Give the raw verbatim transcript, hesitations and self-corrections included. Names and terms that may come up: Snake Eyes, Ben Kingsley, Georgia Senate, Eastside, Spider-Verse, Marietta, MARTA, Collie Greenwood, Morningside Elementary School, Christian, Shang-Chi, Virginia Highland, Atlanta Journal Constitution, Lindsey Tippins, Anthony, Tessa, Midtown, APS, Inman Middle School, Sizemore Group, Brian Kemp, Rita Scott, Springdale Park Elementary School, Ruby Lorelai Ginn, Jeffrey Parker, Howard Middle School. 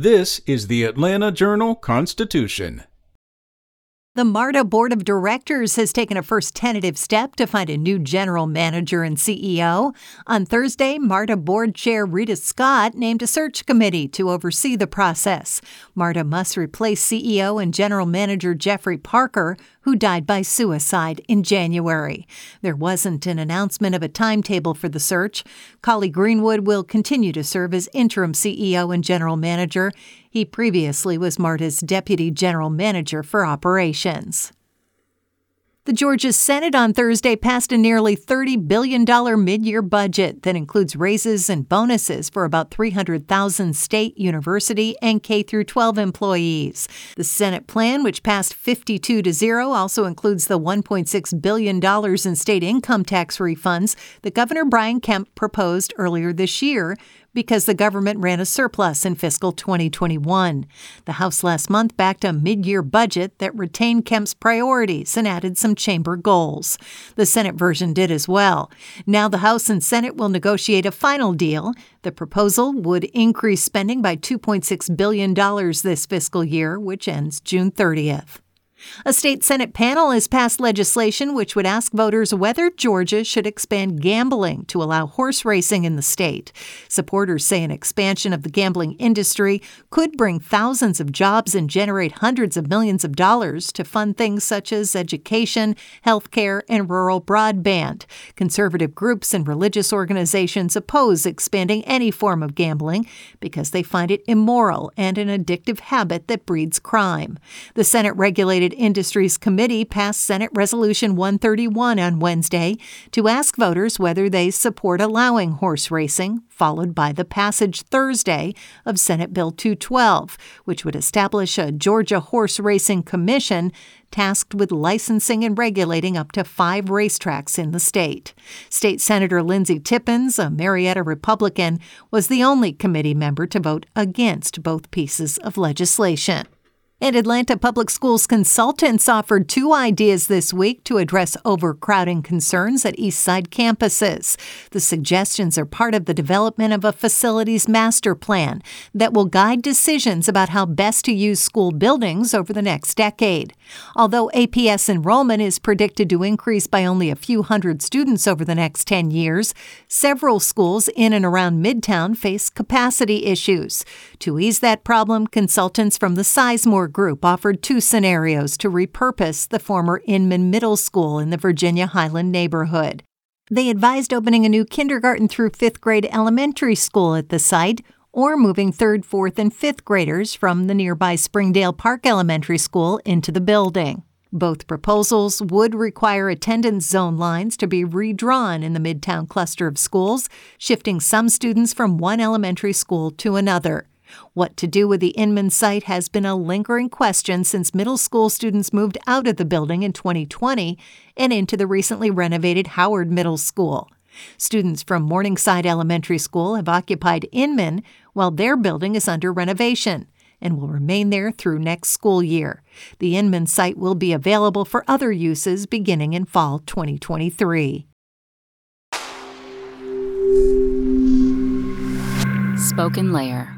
This is the Atlanta Journal Constitution. The MARTA Board of Directors has taken a first tentative step to find a new general manager and C E O. On Thursday, MARTA Board Chair Rita Scott named a search committee to oversee the process. MARTA must replace C E O and general manager Jeffrey Parker, who died by suicide in January. There wasn't an announcement of a timetable for the search. Collie Greenwood will continue to serve as interim C E O and general manager. He previously was MARTA's deputy general manager for operations. The Georgia Senate on Thursday passed a nearly thirty billion dollars mid-year budget that includes raises and bonuses for about three hundred thousand state, university, and K through twelve employees. The Senate plan, which passed fifty-two to zero, also includes the one point six billion dollars in state income tax refunds that Governor Brian Kemp proposed earlier this year, because the government ran a surplus in fiscal twenty twenty-one. The House last month backed a mid-year budget that retained Kemp's priorities and added some chamber goals. The Senate version did as well. Now the House and Senate will negotiate a final deal. The proposal would increase spending by two point six billion dollars this fiscal year, which ends June thirtieth. A state Senate panel has passed legislation which would ask voters whether Georgia should expand gambling to allow horse racing in the state. Supporters say an expansion of the gambling industry could bring thousands of jobs and generate hundreds of millions of dollars to fund things such as education, health care, and rural broadband. Conservative groups and religious organizations oppose expanding any form of gambling because they find it immoral and an addictive habit that breeds crime. The Senate regulated Industries Committee passed Senate Resolution one thirty-one on Wednesday to ask voters whether they support allowing horse racing, followed by the passage Thursday of Senate Bill two twelve, which would establish a Georgia Horse Racing Commission tasked with licensing and regulating up to five racetracks in the state. State Senator Lindsey Tippins, a Marietta Republican, was the only committee member to vote against both pieces of legislation. And Atlanta Public Schools consultants offered two ideas this week to address overcrowding concerns at Eastside campuses. The suggestions are part of the development of a facilities master plan that will guide decisions about how best to use school buildings over the next decade. Although A P S enrollment is predicted to increase by only a few hundred students over the next ten years, several schools in and around Midtown face capacity issues. To ease that problem, consultants from the Sizemore Group offered two scenarios to repurpose the former Inman Middle School in the Virginia Highland neighborhood. They advised opening a new kindergarten through fifth grade elementary school at the site, or moving third, fourth, and fifth graders from the nearby Springdale Park Elementary School into the building. Both proposals would require attendance zone lines to be redrawn in the Midtown cluster of schools, shifting some students from one elementary school to another. What to do with the Inman site has been a lingering question since middle school students moved out of the building in twenty twenty and into the recently renovated Howard Middle School. Students from Morningside Elementary School have occupied Inman while their building is under renovation and will remain there through next school year. The Inman site will be available for other uses beginning in fall twenty twenty-three. Spoken Layer.